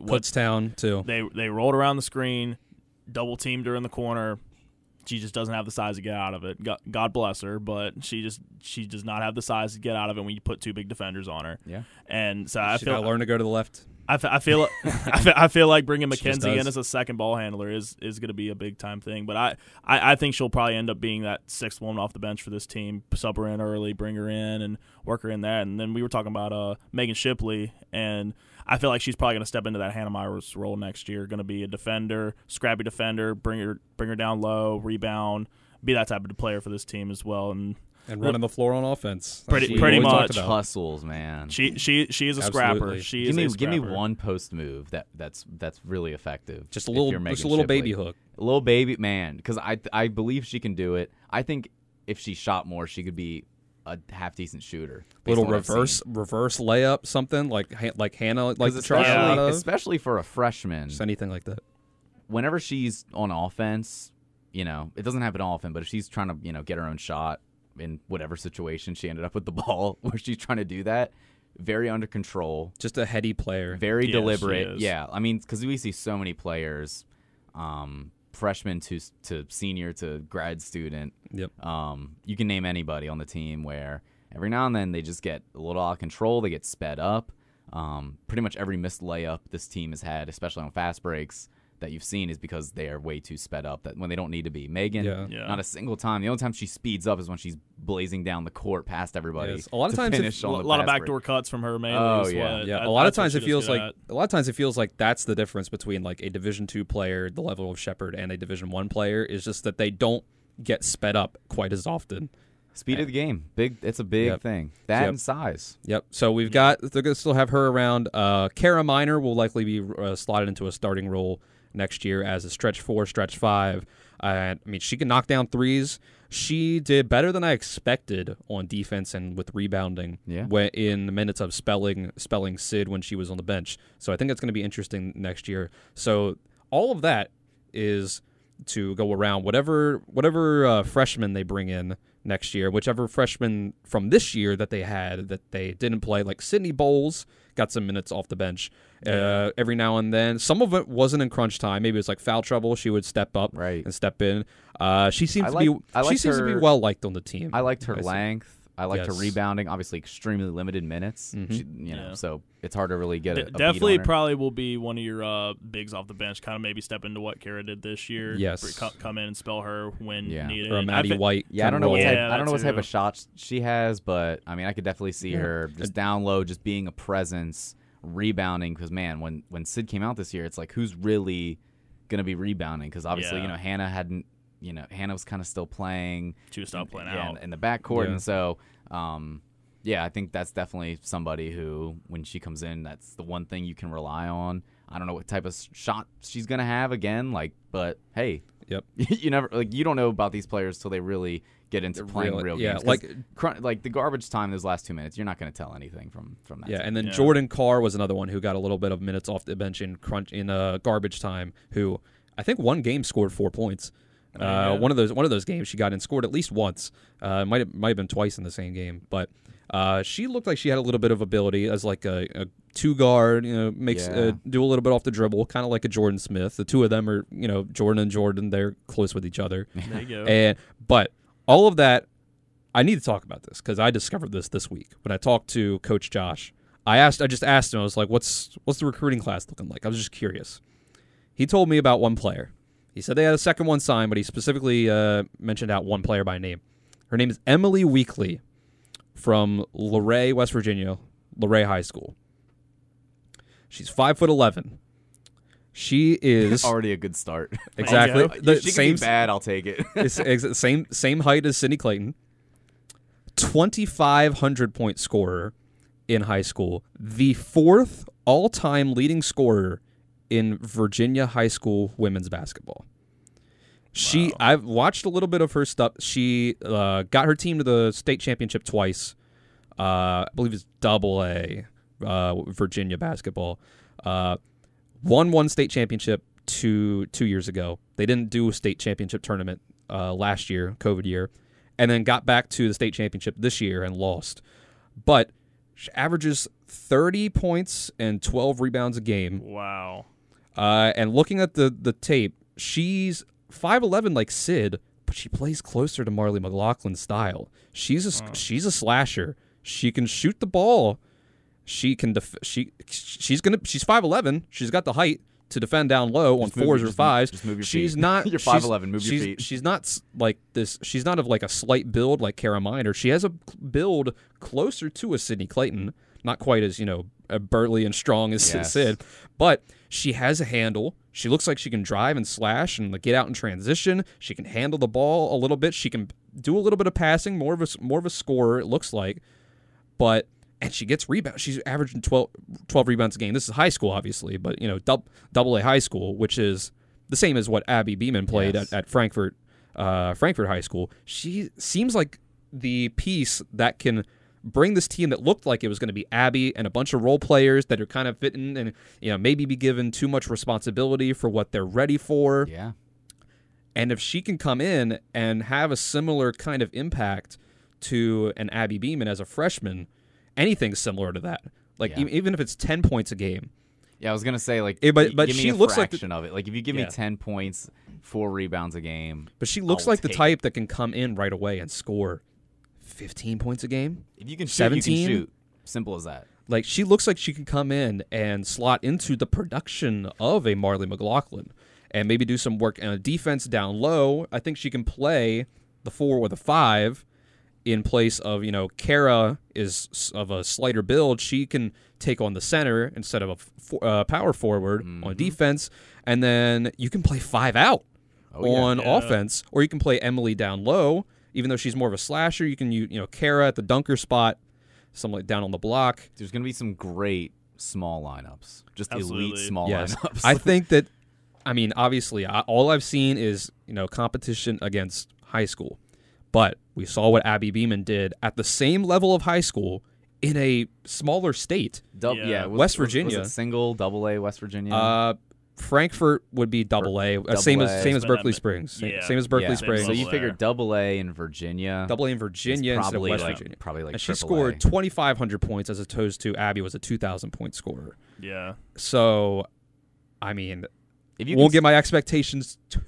Kutztown too. They rolled around the screen, double teamed her in the corner. She just doesn't have the size to get out of it. God bless her, but she does not have the size to get out of it when you put two big defenders on her. Yeah, and so I feel learn to go to the left. I feel like bringing Mackenzie in as a second ball handler is going to be a big time thing. But I think she'll probably end up being that sixth woman off the bench for this team. Sub her in early, bring her in, and work her in there. And then we were talking about Megan Shipley, and I feel like she's probably going to step into that Hannah Myers role next year. Going to be a defender, scrappy defender, bring her down low, rebound, be that type of player for this team as well. And running the floor on offense. Pretty much. Hustles, man. She is a scrapper. Give me one post move that's really effective. Just a little baby hook. A little baby, man, because I believe she can do it. I think if she shot more, she could be a half decent shooter. Little reverse layup, something like Hannah, like the Charleston, especially for a freshman. Just anything like that. Whenever she's on offense, you know, it doesn't happen often, but if she's trying to, you know, get her own shot in whatever situation she ended up with the ball, where she's trying to do that, very under control, just a heady player, very deliberate. Yeah, I mean, because we see so many players, freshman to senior to grad student. Yep. You can name anybody on the team where every now and then they just get a little out of control. They get sped up. Pretty much every missed layup this team has had, especially on fast breaks, that you've seen is because they are way too sped up, that when they don't need to be. Megan, not a single time. The only time she speeds up is when she's blazing down the court past everybody. Yes. A lot of times, a lot of backdoor cuts from her, man. Oh yeah, yeah. A lot of times it feels like that's the difference between like a Division II player, the level of Shepherd, and a Division I player is just that they don't get sped up quite as often. Speed of the game, big. It's a big thing. That and size. Yep. So we've got they're gonna still have her around. Kara Miner will likely be slotted into a starting role next year as a stretch four, stretch five. I mean, she can knock down threes. She did better than I expected on defense and with rebounding in the minutes of spelling Sid when she was on the bench. So I think that's going to be interesting next year. So all of that is to go around whatever freshman they bring in next year, whichever freshman from this year that they had that they didn't play, like Sydney Bowles got some minutes off the bench every now and then. Some of it wasn't in crunch time. Maybe it was like foul trouble. She would step up and step in. She seems to be well liked on the team. I liked her length. I liked her rebounding. Obviously, extremely limited minutes. Mm-hmm. She, so it's hard to really get a definitely beat on her. Probably will be one of your bigs off the bench. Kind of maybe step into what Kara did this year. Yes, come in and spell her when needed. Or a Maddie White. Yeah, I don't know what type of shots she has, but I mean, I could definitely see her just down low, just being a presence, rebounding. Because man, when Sid came out this year, it's like who's really going to be rebounding? Because obviously, Hannah hadn't. Hannah was kind of still playing. She was still playing out in the backcourt, and so, I think that's definitely somebody who, when she comes in, that's the one thing you can rely on. I don't know what type of shot she's gonna have again, but hey, you never you don't know about these players till they really get into playing real games. Like the garbage time those last 2 minutes, you're not gonna tell anything from that. Yeah, and then Jordan Carr was another one who got a little bit of minutes off the bench in crunch in garbage time. Who I think one game scored 4 points. One of those games she got in scored at least once. Might have been twice in the same game, but she looked like she had a little bit of ability as like a two guard. Do a little bit off the dribble, kind of like a Jordan Smith. The two of them are Jordan and Jordan. They're close with each other. There you go. But all of that, I need to talk about this because I discovered this week when I talked to Coach Josh. I just asked him. I was like, "What's the recruiting class looking like?" I was just curious. He told me about one player. He said they had a second one signed, but he specifically mentioned out one player by name. Her name is Emily Weakley from Luray, West Virginia, Luray High School. She's 5'11". She is already a good start. Exactly, she can be bad. I'll take it. Same height as Cindy Clayton. 2,500 point scorer in high school. The fourth all time leading scorer in Virginia high school women's basketball. I've watched a little bit of her stuff. She got her team to the state championship twice. I believe it's AA Virginia basketball. Won one state championship two years ago. They didn't do a state championship tournament last year, COVID year, and then got back to the state championship this year and lost. But she averages 30 points and 12 rebounds a game. Wow. And looking at the tape, she's 5'11", like Sid, but she plays closer to Marley McLaughlin's style. She's a slasher. She can shoot the ball. She can she's 5'11". She's got the height to defend down low on fours or fives. Just move your feet. She's not. You're 5'11". Move your feet. She's not like this. She's not of like a slight build like Kara Miner. She has a build closer to a Sydney Clayton. Not quite as, burly and strong as Sid, but she has a handle. She looks like she can drive and slash and get out in transition. She can handle the ball a little bit. She can do a little bit of passing, more of a scorer, it looks like. But she gets rebounds. She's averaging 12 rebounds a game. This is high school, obviously, but double A high school, which is the same as what Abby Beeman played at Frankfurt High School. She seems like the piece that can bring this team that looked like it was going to be Abby and a bunch of role players that are kind of fitting and, you know, maybe be given too much responsibility for what they're ready for. Yeah. And if she can come in and have a similar kind of impact to an Abby Beeman as a freshman, anything similar to that, like even if it's 10 points a game. Yeah, I was gonna say, like, but give me she a looks fraction like the, of it. Like, if you give me 10 points, 4 rebounds a game, but she looks like the type that can come in right away and score 15 points a game. If you can shoot, 17, you can shoot. Simple as that. Like, she looks like she can come in and slot into the production of a Marley McLaughlin, and maybe do some work on defense down low. I think she can play the 4 or the 5. In place of, you know, Kara is of a slighter build. She can take on the center instead of a power forward on defense. And then you can play 5 out offense, or you can play Emily down low. Even though she's more of a slasher, you can, you know, Kara at the dunker spot, something like down on the block. There's going to be some great small lineups, just elite small lineups. I think that, I mean, obviously, all I've seen is, you know, competition against high school. But we saw what Abby Beeman did at the same level of high school in a smaller state. West Virginia. Was it single, double-A West Virginia? Frankfurt would be double-A, same as Berkeley Springs. So you figure double-A in Virginia. Double-A in Virginia instead of West Virginia. Probably like triple-A. And she scored 2,500 points as opposed to Abby was a 2,000-point scorer. Yeah. So, I mean, won't get my expectations too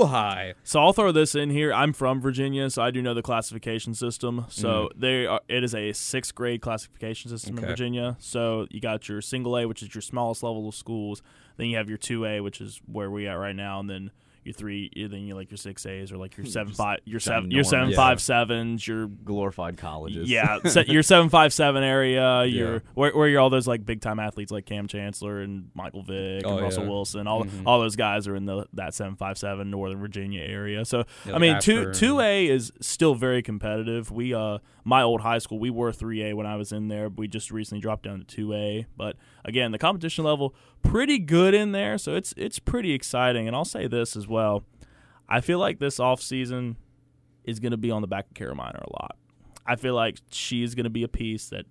high. So I'll throw this in here. I'm from Virginia, so I do know the classification system. So it is a 6th grade classification system in Virginia. So you got your single A, which is your smallest level of schools. Then you have your 2A, which is where we are right now, and then your 3. Then you like your 6As or like your 7.5, your 7.57s, your glorified colleges. Yeah, your 7.57 area. Your where you're all those like big time athletes like Cam Chancellor and Michael Vick and Russell Wilson. All those guys are in that 7.57 Northern Virginia area. So yeah, I mean, 2A is still very competitive. We my old high school, we were 3A when I was in there. We just recently dropped down to 2A, but again, the competition level pretty good in there. So it's pretty exciting. And I'll say this as well. I feel like this offseason is going to be on the back of Kara Miner a lot. I feel like she is going to be a piece that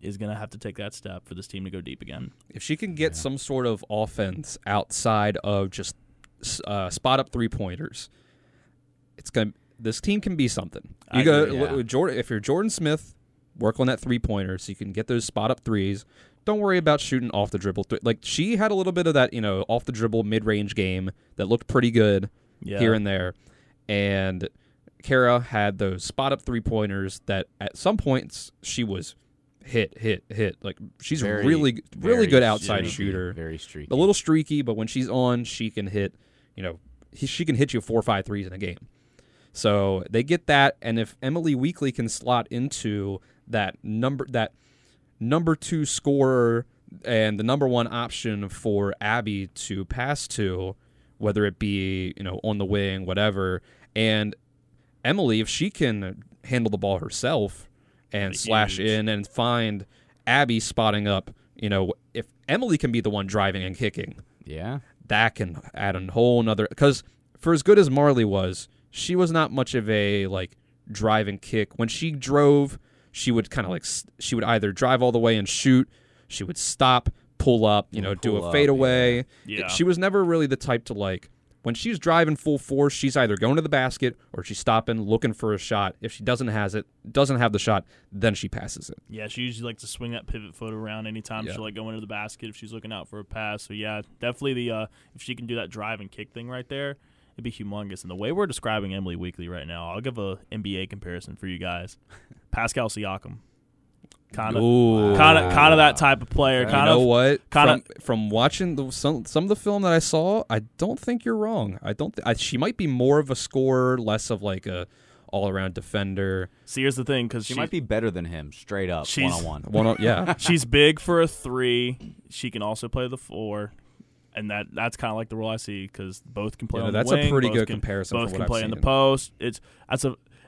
is going to have to take that step for this team to go deep again. If she can get some sort of offense outside of just spot-up three-pointers, this team can be something. If you're Jordan Smith, work on that three-pointer so you can get those spot-up threes. Don't worry about shooting off the dribble. Like, she had a little bit of that, you know, off the dribble mid-range game that looked pretty good here and there. And Kara had those spot-up three-pointers that at some points she was hit. Like, she's a really good outside shooter. Very streaky. A little streaky, but when she's on, she can hit, you know, she can hit you 4 or 5 threes in a game. So they get that. And if Emily Weakley can slot into that number 2 scorer and the number 1 option for Abby to pass to, whether it be, you know, on the wing, whatever. And Emily, if she can handle the ball herself and slash in and find Abby spotting up, you know, if Emily can be the one driving and kicking, that can add a whole nother. Because for as good as Marley was, she was not much of a like drive and kick. When she drove, she would kind of like she would either drive all the way and shoot, she would stop, pull up, you know, do a fadeaway. Yeah. She was never really the type to like when she's driving full force, she's either going to the basket or she's stopping, looking for a shot. If she doesn't have the shot, then she passes it. Yeah, she usually likes to swing that pivot foot around anytime she'll like go into the basket if she's looking out for a pass. So yeah, definitely the if she can do that drive and kick thing right there, it'd be humongous. And the way we're describing Emily Weakley right now, I'll give a NBA comparison for you guys. Pascal Siakam. Kind of that type of player. From watching some of the film that I saw, I don't think you're wrong. She might be more of a scorer, less of like a all-around defender. See, here's the thing, because she might be better than him straight up, one-on-one. Yeah. She's big for a 3. She can also play the 4. And that's kind of like the role I see, because both can play on the wing. That's a pretty good comparison. Both can play in the post. That's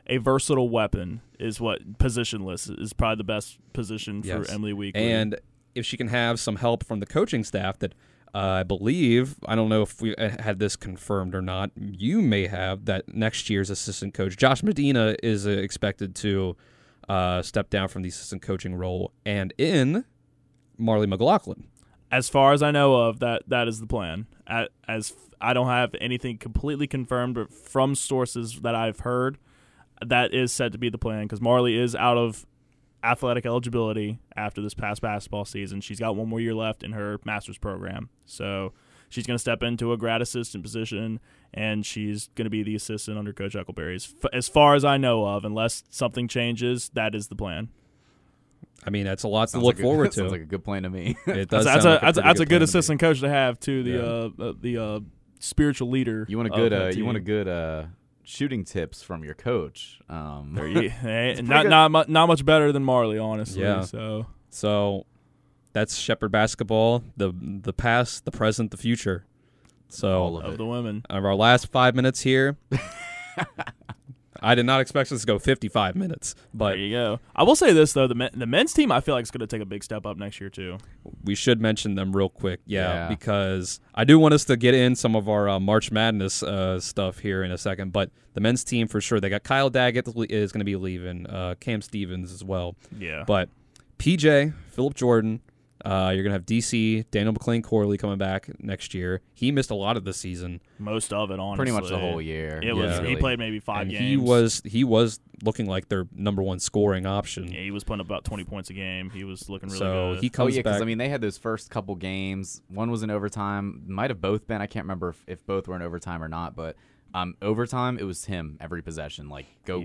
a versatile weapon is what positionless is probably the best position for Emily Weakley. And if she can have some help from the coaching staff that I believe, I don't know if we had this confirmed or not, you may have, that next year's assistant coach, Josh Medina, is expected to step down from the assistant coaching role and in Marley McLaughlin. As far as I know of, that is the plan. As I don't have anything completely confirmed, but from sources that I've heard, that is said to be the plan because Marley is out of athletic eligibility after this past basketball season. She's got one more year left in her master's program. So she's going to step into a grad assistant position, and she's going to be the assistant under Coach Huckleberry. As far as I know of, unless something changes, that is the plan. I mean, that's a lot to look forward to. Sounds like a good plan to me. It does. That's a good assistant coach to have too. The spiritual leader. You want a good shooting tips from your coach. Not much better than Marley, honestly. Yeah. So that's Shepherd basketball. The past, the present, the future. So all of the women. Of our last 5 minutes here. I did not expect us to go 55 minutes. But there you go. I will say this, though. The men's team, I feel like, is going to take a big step up next year, too. We should mention them real quick, because I do want us to get in some of our March Madness stuff here in a second. But the men's team, for sure, they got Kyle Daggett is going to be leaving, Cam Stevens as well. Yeah. But PJ, Philip Jordan, you're going to have DC, Daniel McLean-Corley coming back next year. He missed a lot of the season. Most of it, honestly. Pretty much the whole year. He played maybe five games. He was looking like their number one scoring option. Yeah, he was putting up about 20 points a game. He was looking really good. He comes back. Because, they had those first couple games. One was in overtime. Might have both been. I can't remember if both were in overtime or not, but overtime, it was him every possession. Like, go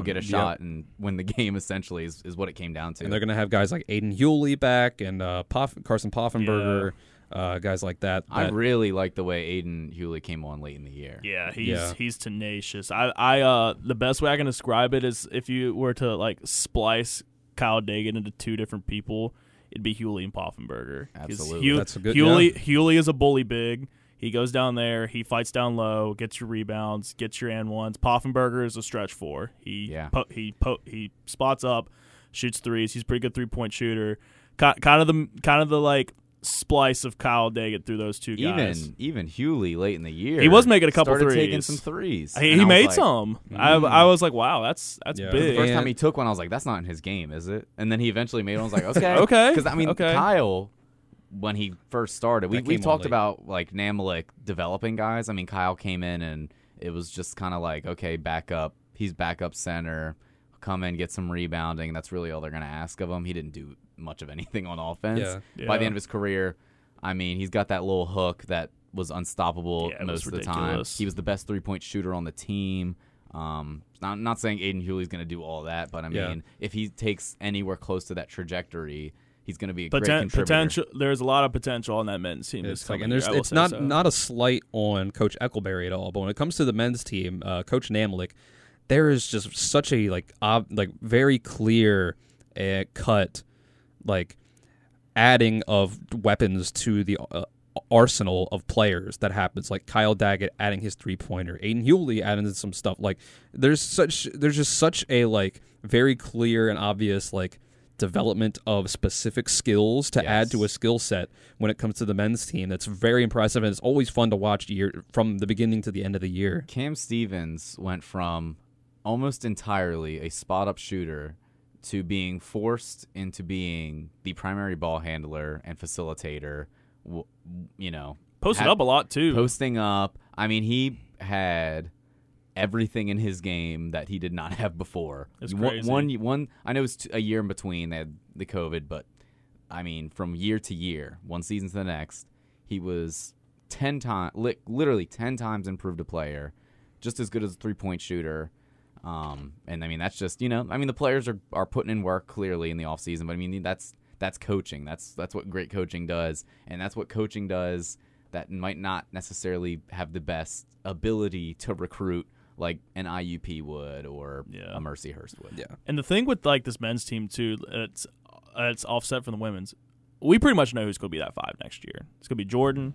get a shot and win the game, essentially, is what it came down to. And they're going to have guys like Aiden Hewley back and Carson Poffenberger, guys like that. I really like the way Aiden Hewley came on late in the year. Yeah, he's tenacious. I the best way I can describe it is if you were to, like, splice Kyle Daggett into two different people, it'd be Hewley and Poffenberger. Absolutely. Hewley is a bully big. He goes down there. He fights down low, gets your rebounds, gets your and ones. Poffenberger is a stretch four. He spots up, shoots threes. He's a pretty good 3-point shooter. Kind of the splice of Kyle Daggett through those two guys. Even Hewley late in the year, he was making a couple threes. Taking some threes. He made some. I was like, wow, that's big. The first time he took one, I was like, that's not in his game, is it? And then he eventually made one. I was like, okay, because Kyle. When he first started, we talked about, like, Namalik developing guys. Kyle came in, and it was just kind of like, okay, back up. He's back up center. Come in, get some rebounding. That's really all they're going to ask of him. He didn't do much of anything on offense. Yeah. Yeah. By the end of his career, he's got that little hook that was unstoppable most of the time. He was the best 3-point shooter on the team. I'm not saying Aiden Hewley's going to do all that, but, if he takes anywhere close to that trajectory – he's going to be a great contributor. There's a lot of potential on that men's team. It's not a slight on Coach Eckelberry at all, but when it comes to the men's team, Coach Namalik, there is just such a very clear cut, adding of weapons to the arsenal of players that happens. Like Kyle Daggett adding his 3-pointer, Aiden Hewley adding some stuff. Like there's just such a very clear and obvious development of specific skills to add to a skill set when it comes to the men's team. That's very impressive, and it's always fun to watch from the beginning to the end of the year. Cam Stevens went from almost entirely a spot-up shooter to being forced into being the primary ball handler and facilitator. Posted up a lot, too. Posting up. He had everything in his game that he did not have before. It's crazy. One, I know it's a year in between. They had the COVID, but from year to year, one season to the next, he was 10 times improved a player, just as good as a 3-point shooter. That's just, the players are putting in work clearly in the off season, but that's coaching. That's what great coaching does. And that's what coaching does that might not necessarily have the best ability to recruit like an IUP would or a Mercyhurst would. Yeah. And the thing with this men's team too, it's offset from the women's. We pretty much know who's going to be that 5 next year. It's going to be Jordan.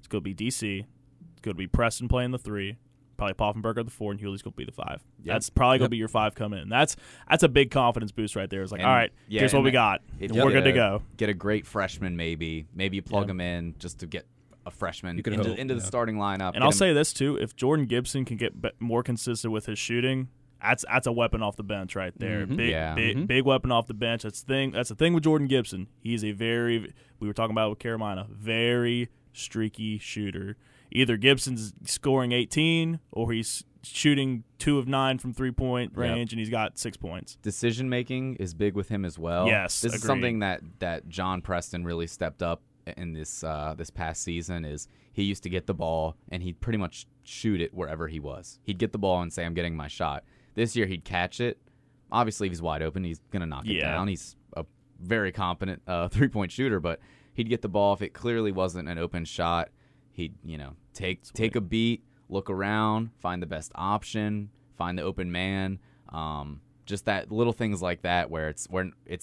It's going to be DC. It's going to be Preston playing the 3. Probably Poffenberger at the 4, and Hewley's going to be the 5. Yep. That's probably going to be your 5 coming in. That's a big confidence boost right there. It's all right, here's what we got. We're good to go. Get a great freshman maybe. Maybe you plug him in just to get a freshman into the starting lineup. And I'll say this, too. If Jordan Gibson can get more consistent with his shooting, that's a weapon off the bench right there. Mm-hmm. Big weapon off the bench. That's the thing with Jordan Gibson. He's a very – we were talking about it with Carolina, very streaky shooter. Either Gibson's scoring 18 or he's shooting 2 of 9 from three-point range, and he's got 6 points. Decision-making is big with him as well. Yes, this is something that John Preston really stepped up in this past season. Is he used to get the ball, and he'd pretty much shoot it wherever he was. He'd get the ball and say, I'm getting my shot. This year he'd catch it. Obviously, if he's wide open, he's going to knock it down. He's a very competent three-point shooter, but he'd get the ball. If it clearly wasn't an open shot, he'd take a beat, look around, find the best option, find the open man. Just that little things like that where it's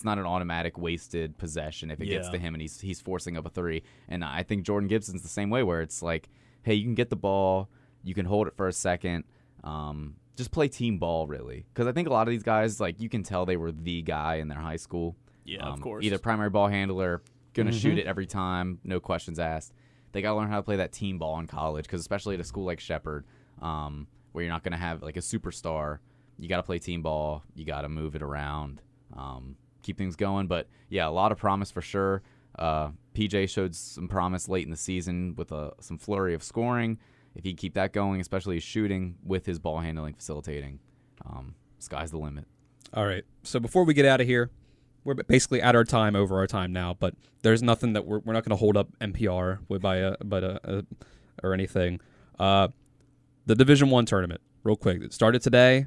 not an automatic wasted possession if it gets to him and he's forcing up a three. And I think Jordan Gibson's the same way, where it's like, hey, you can get the ball, you can hold it for a second. Just play team ball, really. Because I think a lot of these guys, like, you can tell they were the guy in their high school. Yeah, of course. Either primary ball handler, going to shoot it every time, no questions asked. They got to learn how to play that team ball in college, because especially at a school like Shepherd, where you're not going to have like a superstar, you got to play team ball. You got to move it around, keep things going. But yeah, a lot of promise for sure. PJ showed some promise late in the season with some flurry of scoring. If he keep that going, especially his shooting with his ball handling, facilitating, sky's the limit. All right. So before we get out of here, we're basically at our time, over our time now, but there's nothing that we're not going to hold up NPR or anything. The Division I tournament, real quick, it started today.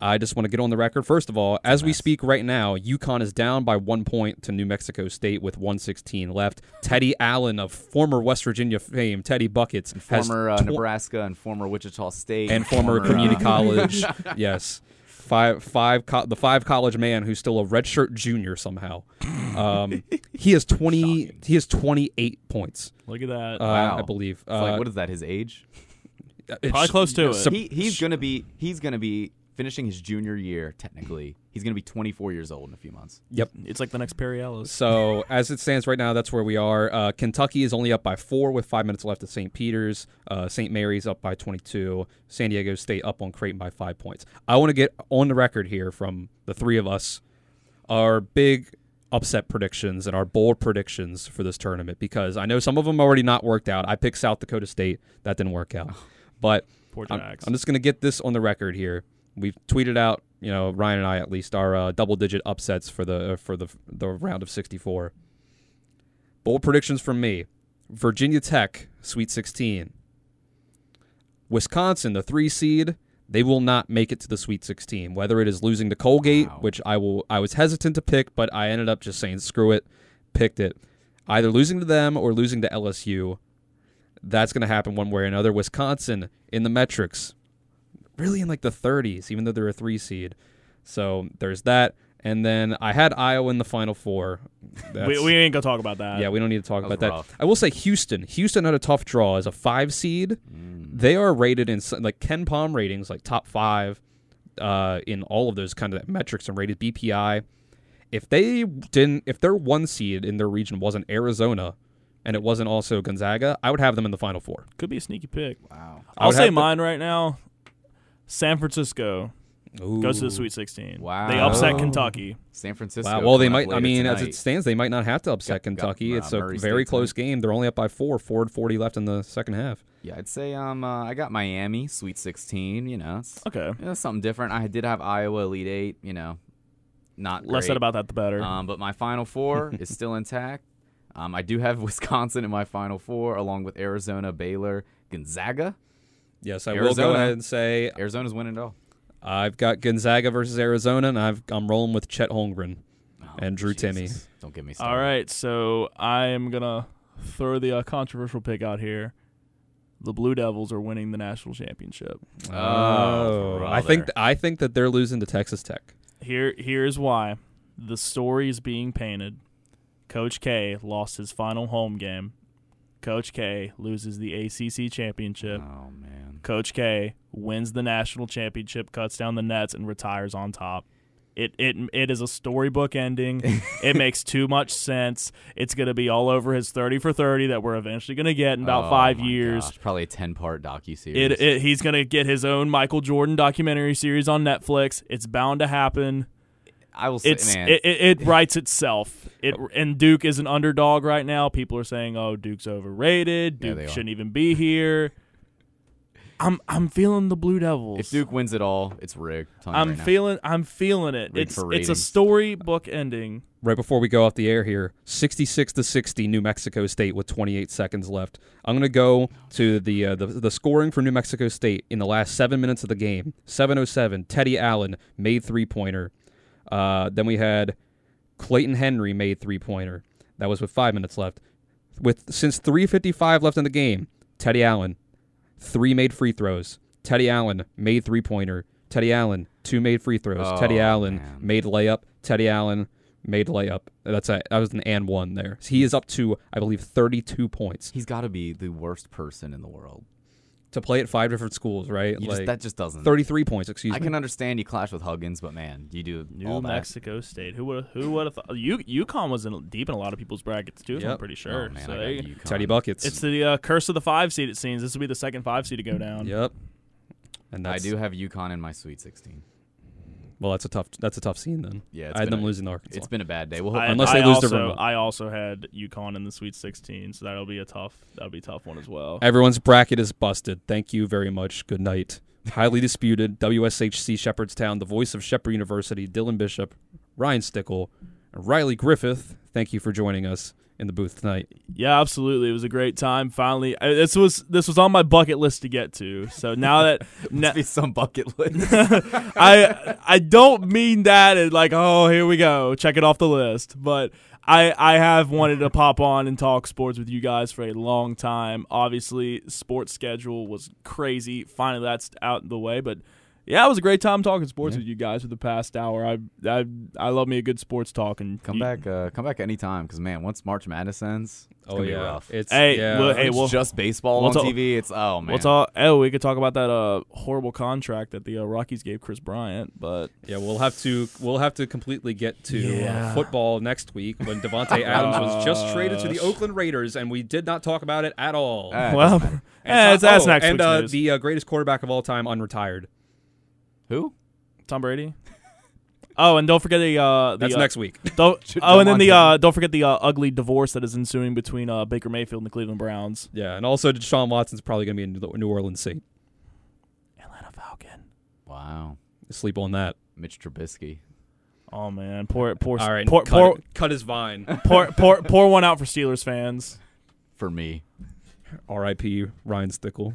I just want to get on the record. First of all, as we speak right now, UConn is down by 1 point to New Mexico State with 1:16 left. Teddy Allen, of former West Virginia fame, Teddy Buckets, and former Nebraska and former Wichita State, and former community college. Yes. The five college man who's still a redshirt junior somehow. He has 28 points. Look at that! Wow. I believe. What is that? His age? Probably close to it. He's gonna be finishing his junior year. Technically, he's gonna be 24 years old in a few months. Yep, it's like the next Perry Ellis. So as it stands right now, that's where we are. Kentucky is only up by 4 with 5 minutes left at St. Peter's. St. Mary's up by 22. San Diego State up on Creighton by 5 points. I want to get on the record here from the three of us our big upset predictions and our bold predictions for this tournament, because I know some of them already not worked out. I picked South Dakota State. That didn't work out. But I'm just going to get this on the record here. We've tweeted out, Ryan and I at least, our double-digit upsets for the round of 64. Bold predictions from me. Virginia Tech, Sweet 16. Wisconsin, the 3 seed, they will not make it to the Sweet 16, whether it is losing to Colgate, which I was hesitant to pick, but I ended up just saying, screw it, picked it. Either losing to them or losing to LSU. That's going to happen one way or another. Wisconsin, in the metrics, really in like the 30s, even though they're a 3 seed. So there's that. And then I had Iowa in the Final Four. We ain't going to talk about that. Yeah, we don't need to talk about that. I will say Houston. Houston had a tough draw as a 5 seed. They are rated in like Ken Palm ratings, like top 5 in all of those kind of metrics and rated BPI. If their 1 seed in their region wasn't Arizona, and it wasn't also Gonzaga, I would have them in the Final Four. Could be a sneaky pick. Wow. I'll say mine right now. San Francisco. Ooh. Goes to the Sweet 16. Wow. They upset Kentucky. San Francisco. Wow. Well, they might. I mean, tonight, as it stands, they might not have to upset Kentucky. It's a Murray very State close tonight. Game. They're only up by 4. 4:40 left in the second half. Yeah, I'd say I got Miami Sweet 16. Okay. Something different. I did have Iowa Elite 8. Not less said about that, the better. But my Final Four is still intact. I do have Wisconsin in my Final Four, along with Arizona, Baylor, Gonzaga. Yes, I will go ahead and say Arizona's winning it all. I've got Gonzaga versus Arizona, and I'm rolling with Chet Holmgren and Drew Timme. Don't get me started. All right, so I am going to throw the controversial pick out here. The Blue Devils are winning the national championship. Oh, I think that they're losing to Texas Tech. Here's why. The story is being painted. Coach K lost his final home game. Coach K loses the ACC championship. Oh, man. Coach K wins the national championship, cuts down the nets, and retires on top. It is a storybook ending. It makes too much sense. It's going to be all over his 30 for 30 that we're eventually going to get in about 5 years. Gosh, probably a 10-part docuseries. He's going to get his own Michael Jordan documentary series on Netflix. It's bound to happen. I will say, man. It writes itself. And Duke is an underdog right now. People are saying, oh, Duke's overrated. Duke shouldn't even be here. I'm feeling the Blue Devils. If Duke wins it all, it's rigged. I'm feeling it. Rigged it's a storybook ending. Right before we go off the air here, 66-60, New Mexico State with 28 seconds left. I'm going to go to the scoring for New Mexico State in the last 7 minutes of the game. 7:07. Teddy Allen made three-pointer. Then we had Clayton Henry made three-pointer. That was with 5 minutes left. Since 3:55 left in the game, Teddy Allen. 3 made free throws. Teddy Allen made three-pointer. Teddy Allen, 2 made free throws. Teddy Allen made layup. Teddy Allen made layup. That was an and one there. He is up to, I believe, 32 points. He's got to be the worst person in the world. To play at 5 different schools, right? That just doesn't. 33 points, excuse me. I can understand you clash with Huggins, but, man, you do all that. New Mexico State. Who would have thought? UConn was deep in a lot of people's brackets, too, yep. I'm pretty sure. Oh, man, Teddy Buckets. It's the curse of the 5 seed, it seems. This will be the second 5 seed to go down. Yep. And I do have UConn in my Sweet 16. Well, that's a tough scene, then. Yeah, I had them losing to Arkansas. It's been a bad day. Well, unless they lose to Rimbaud. I also had UConn in the Sweet 16, so that'll be a tough one as well. Everyone's bracket is busted. Thank you very much. Good night. Highly disputed, WSHC Shepherdstown, the voice of Shepherd University, Dylan Bishop, Ryan Stickle, and Riley Griffith. Thank you for joining us in the booth tonight. Yeah, absolutely. It was a great time. Finally, this was on my bucket list to get to. So now that must be some bucket list. I don't mean that and like, oh, here we go, check it off the list. But I have wanted to pop on and talk sports with you guys for a long time. Obviously, sports schedule was crazy. Finally, that's out of the way. But yeah, it was a great time talking sports with you guys for the past hour. I love me a good sports talk. And come back anytime because, man, once March Madness ends, it's gonna be rough. It's just baseball on TV. It's man. We could talk about that horrible contract that the Rockies gave Chris Bryant, but yeah, we'll have to completely get to football next week when Devontae Adams was just traded to the Oakland Raiders, and we did not talk about it at all. That's next week's news. The greatest quarterback of all time, unretired. Who? Tom Brady. Oh, and don't forget that's next week. Don't forget the ugly divorce that is ensuing between Baker Mayfield and the Cleveland Browns. Yeah, and also Deshaun Watson's probably going to be in New Orleans Saint. Atlanta Falcon. Wow. Sleep on that. Mitch Trubisky. Oh man, cut his vine. Pour one out for Steelers fans. For me. R.I.P. Ryan Stickle.